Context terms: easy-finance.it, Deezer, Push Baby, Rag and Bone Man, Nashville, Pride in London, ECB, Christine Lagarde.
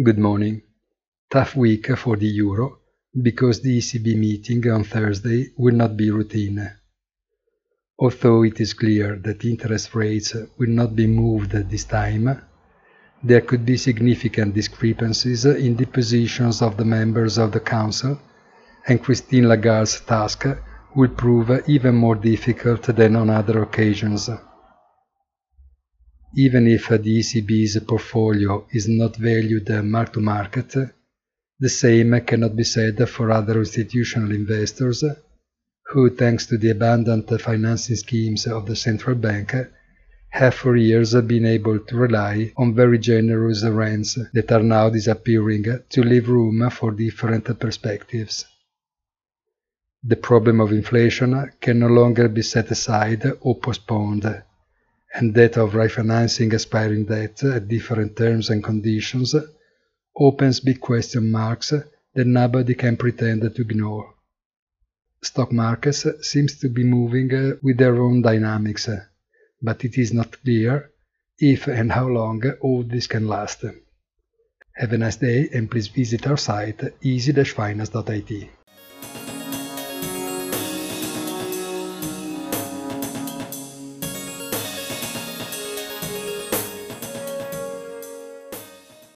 Good morning. Tough week for the euro because the ECB meeting on Thursday will not be routine. Although it is clear that interest rates will not be moved this time, there could be significant discrepancies in the positions of the members of the Council, and Christine Lagarde's task will prove even more difficult than on other occasions. Even if the ECB's portfolio is not valued mark-to-market, the same cannot be said for other institutional investors, who, thanks to the abundant financing schemes of the central bank, have for years been able to rely on very generous rents that are now disappearing to leave room for different perspectives. The problem of inflation can no longer be set aside or postponed, and that of refinancing expiring debt at different terms and conditions opens big question marks that nobody can pretend to ignore. Stock markets seems to be moving with their own dynamics, but it is not clear if and how long all this can last. Have a nice day and please visit our site easy-finance.it.